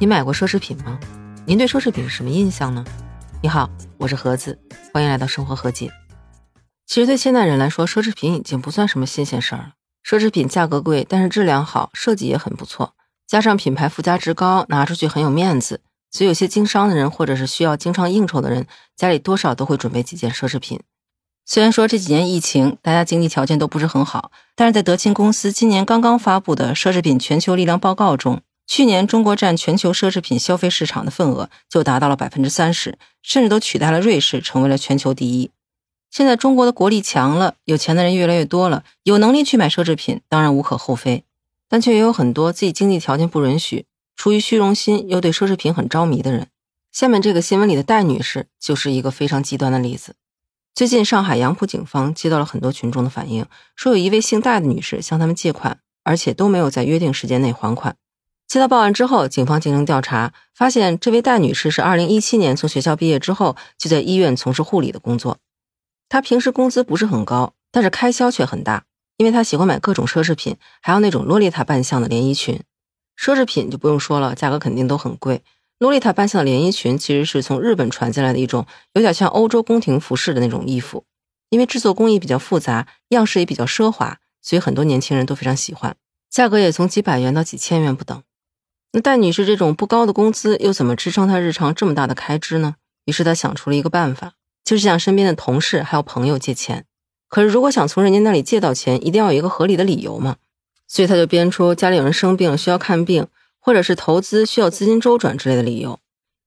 你买过奢侈品吗？您对奢侈品什么印象呢？你好，我是盒子，欢迎来到生活和解。其实对现代人来说，奢侈品已经不算什么新鲜事儿了。奢侈品价格贵，但是质量好，设计也很不错，加上品牌附加值高，拿出去很有面子。所以有些经商的人，或者是需要经常应酬的人，家里多少都会准备几件奢侈品。虽然说这几年疫情，大家经济条件都不是很好，但是在德勤公司今年刚刚发布的奢侈品全球力量报告中，去年中国占全球奢侈品消费市场的份额就达到了 30%， 甚至都取代了瑞士，成为了全球第一。现在中国的国力强了，有钱的人越来越多了，有能力去买奢侈品，当然无可厚非。但却也有很多自己经济条件不允许，出于虚荣心又对奢侈品很着迷的人。下面这个新闻里的戴女士就是一个非常极端的例子。最近上海杨浦警方接到了很多群众的反映，说有一位姓戴的女士向他们借款，而且都没有在约定时间内还款。接到报案之后，警方进行调查，发现这位戴女士是2017年从学校毕业之后就在医院从事护理的工作。她平时工资不是很高，但是开销却很大，因为她喜欢买各种奢侈品，还有那种洛丽塔扮相的连衣裙。奢侈品就不用说了，价格肯定都很贵。洛丽塔扮相的连衣裙其实是从日本传进来的一种有点像欧洲宫廷服饰的那种衣服，因为制作工艺比较复杂，样式也比较奢华，所以很多年轻人都非常喜欢，价格也从几百元到几千元不等。那戴女士这种不高的工资又怎么支撑她日常这么大的开支呢？于是她想出了一个办法，就是向身边的同事还有朋友借钱。可是如果想从人家那里借到钱，一定要有一个合理的理由嘛。所以她就编出家里有人生病需要看病，或者是投资需要资金周转之类的理由。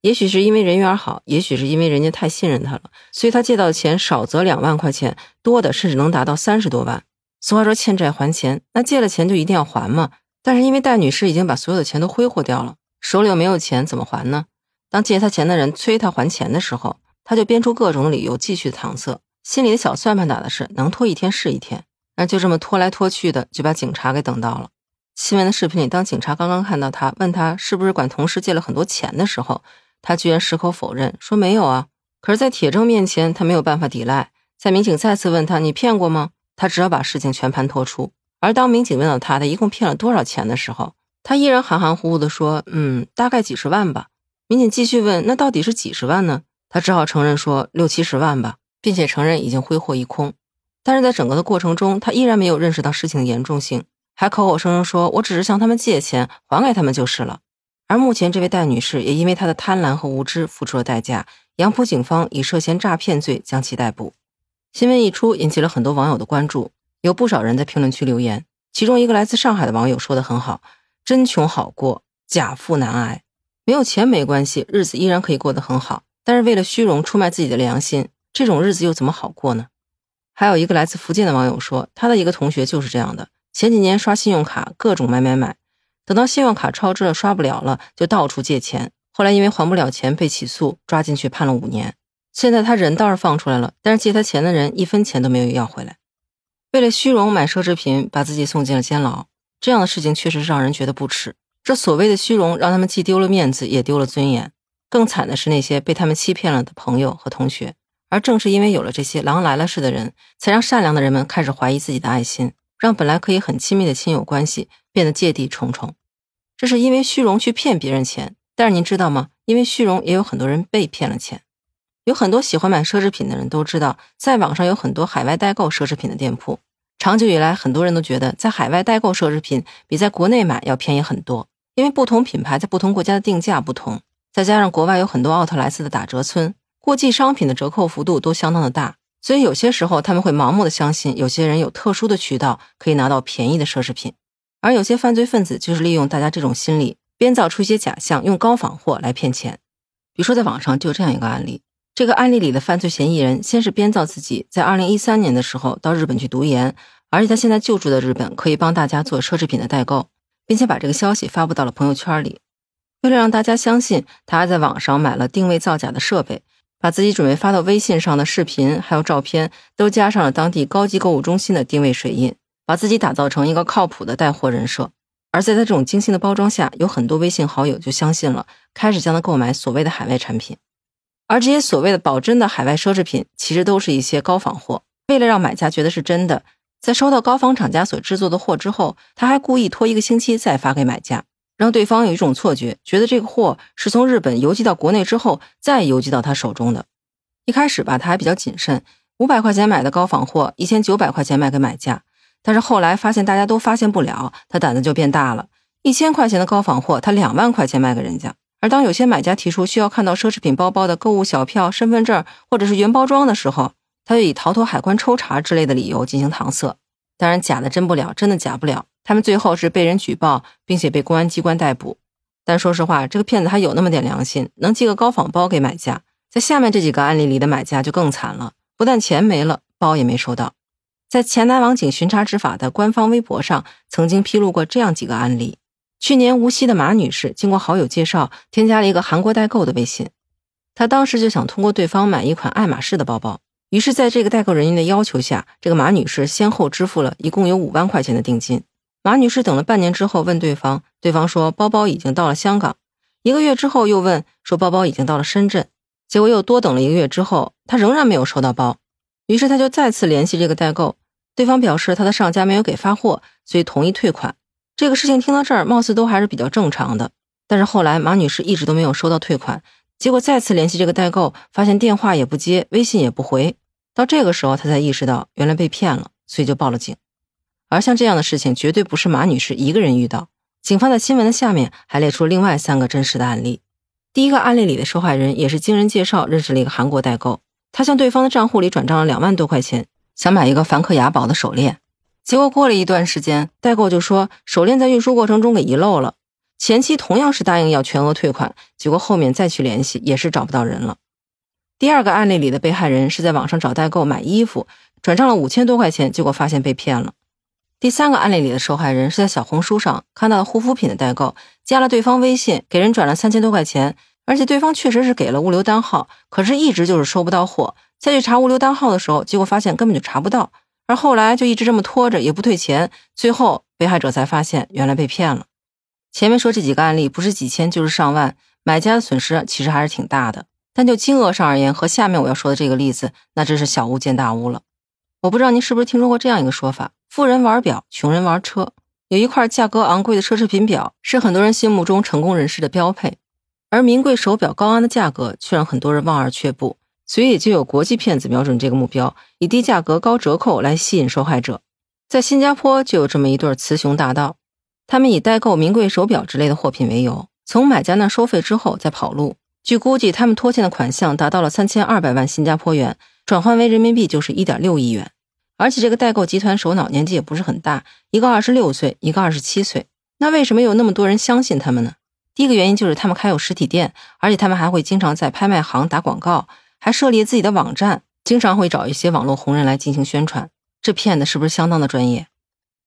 也许是因为人缘好，也许是因为人家太信任她了，所以她借到钱少则2万块钱，多的甚至能达到30多万。俗话说欠债还钱，那借了钱就一定要还嘛。但是因为戴女士已经把所有的钱都挥霍掉了，手里又没有钱，怎么还呢？当借她钱的人催她还钱的时候，她就编出各种理由继续搪塞，心里的小算盘打的是能拖一天是一天。那就这么拖来拖去的，就把警察给等到了。新闻的视频里，当警察刚刚看到她，问她是不是管同事借了很多钱的时候，她居然矢口否认，说没有啊。可是在铁证面前，她没有办法抵赖。在民警再次问她你骗过吗，她只好把事情全盘托出。而当民警问到他一共骗了多少钱的时候，他依然含含糊糊地说大概几10万吧。民警继续问那到底是几10万呢，他只好承认说60-70万吧，并且承认已经挥霍一空。但是在整个的过程中，他依然没有认识到事情的严重性，还口口声声说我只是向他们借钱，还给他们就是了。而目前这位戴女士也因为她的贪婪和无知付出了代价，杨浦警方以涉嫌诈骗罪将其逮捕。新闻一出，引起了很多网友的关注。有不少人在评论区留言，其中一个来自上海的网友说得很好，真穷好过，假富难挨。没有钱没关系，日子依然可以过得很好，但是为了虚荣出卖自己的良心，这种日子又怎么好过呢？还有一个来自福建的网友说，他的一个同学就是这样的，前几年刷信用卡各种买，等到信用卡超支了刷不了了，就到处借钱，后来因为还不了钱被起诉，抓进去判了5年。现在他人倒是放出来了，但是借他钱的人一分钱都没有要回来。为了虚荣买奢侈品，把自己送进了监牢，这样的事情确实让人觉得不耻。这所谓的虚荣让他们既丢了面子也丢了尊严。更惨的是那些被他们欺骗了的朋友和同学，而正是因为有了这些狼来了似的人，才让善良的人们开始怀疑自己的爱心，让本来可以很亲密的亲友关系变得芥蒂重重。这是因为虚荣去骗别人钱，但是您知道吗？因为虚荣也有很多人被骗了钱。有很多喜欢买奢侈品的人都知道，在网上有很多海外代购奢侈品的店铺。长久以来，很多人都觉得在海外代购奢侈品比在国内买要便宜很多，因为不同品牌在不同国家的定价不同，再加上国外有很多奥特莱斯的打折村，国际商品的折扣幅度都相当的大，所以有些时候他们会盲目的相信有些人有特殊的渠道可以拿到便宜的奢侈品。而有些犯罪分子就是利用大家这种心理，编造出一些假象，用高仿货来骗钱。比如说在网上就有这样一个案例，这个案例里的犯罪嫌疑人先是编造自己在2013年的时候到日本去读研，而且他现在就住在日本，可以帮大家做奢侈品的代购，并且把这个消息发布到了朋友圈里。为了让大家相信，他还在网上买了定位造假的设备，把自己准备发到微信上的视频还有照片都加上了当地高级购物中心的定位水印，把自己打造成一个靠谱的带货人设。而在他这种精心的包装下，有很多微信好友就相信了，开始将他购买所谓的海外产品。而这些所谓的保真的海外奢侈品其实都是一些高仿货，为了让买家觉得是真的，在收到高仿厂家所制作的货之后，他还故意拖一个星期再发给买家，让对方有一种错觉，觉得这个货是从日本邮寄到国内之后再邮寄到他手中的。一开始吧，他还比较谨慎，500块钱买的高仿货1900块钱卖给买家，但是后来发现大家都发现不了，他胆子就变大了，1000块钱的高仿货他2万块钱卖给人家。而当有些买家提出需要看到奢侈品包包的购物小票、身份证或者是原包装的时候，他就以逃脱海关抽查之类的理由进行搪塞。当然假的真不了，真的假不了，他们最后是被人举报，并且被公安机关逮捕。但说实话，这个骗子还有那么点良心，能寄个高仿包给买家。在下面这几个案例里的买家就更惨了，不但钱没了，包也没收到。在前南网警巡查执法的官方微博上曾经披露过这样几个案例。去年无锡的马女士经过好友介绍添加了一个韩国代购的微信，她当时就想通过对方买一款爱马仕的包包，于是在这个代购人员的要求下，这个马女士先后支付了一共有5万块钱的定金。马女士等了半年之后问对方，对方说包包已经到了香港，一个月之后又问，说包包已经到了深圳，结果又多等了一个月之后，她仍然没有收到包，于是她就再次联系这个代购，对方表示她的上家没有给发货，所以同意退款。这个事情听到这儿貌似都还是比较正常的，但是后来马女士一直都没有收到退款，结果再次联系这个代购，发现电话也不接，微信也不回，到这个时候她才意识到原来被骗了，所以就报了警。而像这样的事情绝对不是马女士一个人遇到，警方在新闻的下面还列出另外3个真实的案例。第一个案例里的受害人也是经人介绍认识了一个韩国代购，他向对方的账户里转账了2万多块钱，想买一个梵克雅宝的手链。结果过了一段时间，代购就说手链在运输过程中给遗漏了，前期同样是答应要全额退款，结果后面再去联系也是找不到人了。第二个案例里的被害人是在网上找代购买衣服，转账了5000多块钱，结果发现被骗了。第3个案例里的受害人是在小红书上看到了护肤品的代购，加了对方微信，给人转了3000多块钱，而且对方确实是给了物流单号，可是一直就是收不到货，再去查物流单号的时候，结果发现根本就查不到，而后来就一直这么拖着也不退钱，最后被害者才发现原来被骗了。前面说这几个案例不是几千就是上万，买家的损失其实还是挺大的，但就金额上而言和下面我要说的这个例子那真是小巫见大巫了。我不知道您是不是听说过这样一个说法，富人玩表，穷人玩车。有一块价格昂贵的奢侈品表是很多人心目中成功人士的标配，而名贵手表高昂的价格却让很多人望而却步，所以就有国际骗子瞄准这个目标，以低价格高折扣来吸引受害者。在新加坡就有这么一对雌雄大盗，他们以代购名贵手表之类的货品为由，从买家那收费之后再跑路。据估计他们拖欠的款项达到了3200万新加坡元，转换为人民币就是 1.6 亿元。而且这个代购集团首脑年纪也不是很大，一个26岁，一个27岁。那为什么有那么多人相信他们呢？第一个原因就是他们开有实体店，而且他们还会经常在拍卖行打广告，还设立自己的网站，经常会找一些网络红人来进行宣传，这骗的是不是相当的专业？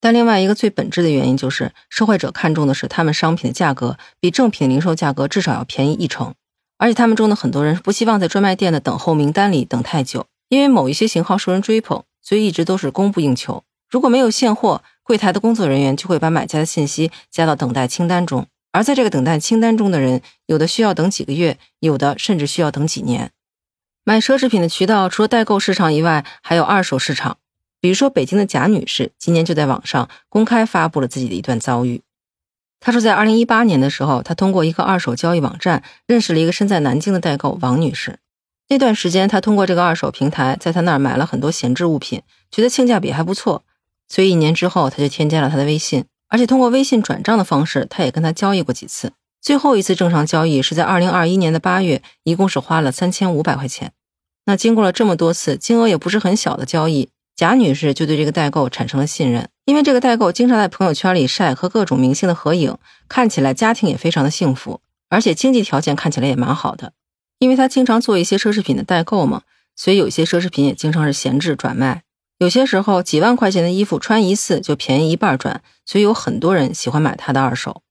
但另外一个最本质的原因就是，受害者看重的是他们商品的价格比正品零售价格至少要便宜10%，而且他们中的很多人不希望在专卖店的等候名单里等太久，因为某一些型号受人追捧，所以一直都是供不应求。如果没有现货，柜台的工作人员就会把买家的信息加到等待清单中，而在这个等待清单中的人，有的需要等几个月，有的甚至需要等几年。买奢侈品的渠道除了代购市场以外，还有二手市场。比如说北京的贾女士今年就在网上公开发布了自己的一段遭遇。她说在2018年的时候，她通过一个二手交易网站认识了一个身在南京的代购王女士。那段时间她通过这个二手平台在她那儿买了很多闲置物品，觉得性价比还不错，所以1年之后她就添加了她的微信，而且通过微信转账的方式她也跟她交易过几次。最后一次正常交易是在2021年的8月，一共是花了3500块钱。那经过了这么多次金额也不是很小的交易，贾女士就对这个代购产生了信任，因为这个代购经常在朋友圈里晒和各种明星的合影，看起来家庭也非常的幸福，而且经济条件看起来也蛮好的。因为她经常做一些奢侈品的代购嘛，所以有些奢侈品也经常是闲置转卖，有些时候几万块钱的衣服穿一次就便宜1半转，所以有很多人喜欢买她的二手。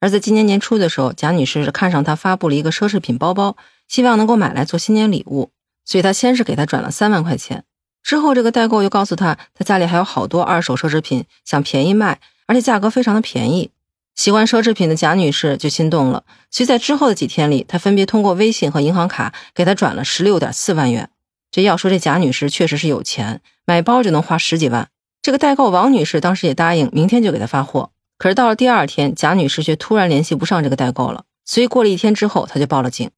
而在今年年初的时候，贾女士看上她发布了一个奢侈品包包，希望能够买来做新年礼物，所以她先是给她转了3万块钱。之后这个代购又告诉她，她家里还有好多二手奢侈品想便宜卖，而且价格非常的便宜。喜欢奢侈品的贾女士就心动了，所以在之后的几天里，她分别通过微信和银行卡给她转了 16.4 万元。这要说这贾女士确实是有钱，买包就能花十几万。这个代购王女士当时也答应明天就给她发货，可是到了第二天，贾女士却突然联系不上这个代购了，所以过了一天之后，她就报了警。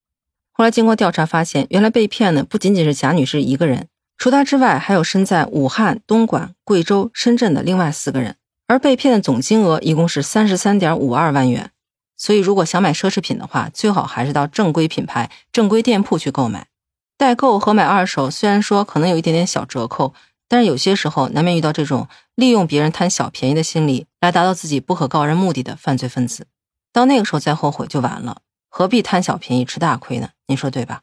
后来经过调查发现，原来被骗的不仅仅是贾女士一个人，除她之外，还有身在武汉、东莞、贵州、深圳的另外4个人，而被骗的总金额一共是 33.52 万元。所以如果想买奢侈品的话，最好还是到正规品牌、正规店铺去购买。代购和买二手虽然说可能有一点点小折扣，但是有些时候难免遇到这种利用别人贪小便宜的心理来达到自己不可告人目的的犯罪分子。到那个时候再后悔就晚了，何必贪小便宜吃大亏呢？您说对吧？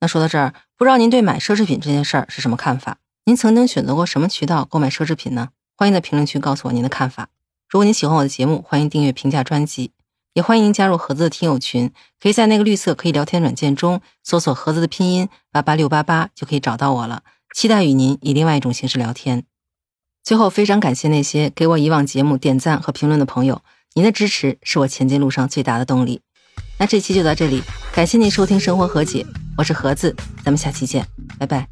那说到这儿，不知道您对买奢侈品这件事儿是什么看法？您曾经选择过什么渠道购买奢侈品呢？欢迎在评论区告诉我您的看法。如果您喜欢我的节目，欢迎订阅、评价专辑，也欢迎加入盒子的听友群，可以在那个绿色可以聊天软件中搜索盒子的拼音88688就可以找到我了。期待与您以另外一种形式聊天。最后，非常感谢那些给我以往节目点赞和评论的朋友，您的支持是我前进路上最大的动力。那这期就到这里，感谢您收听生活和解，我是盒子，咱们下期见，拜拜。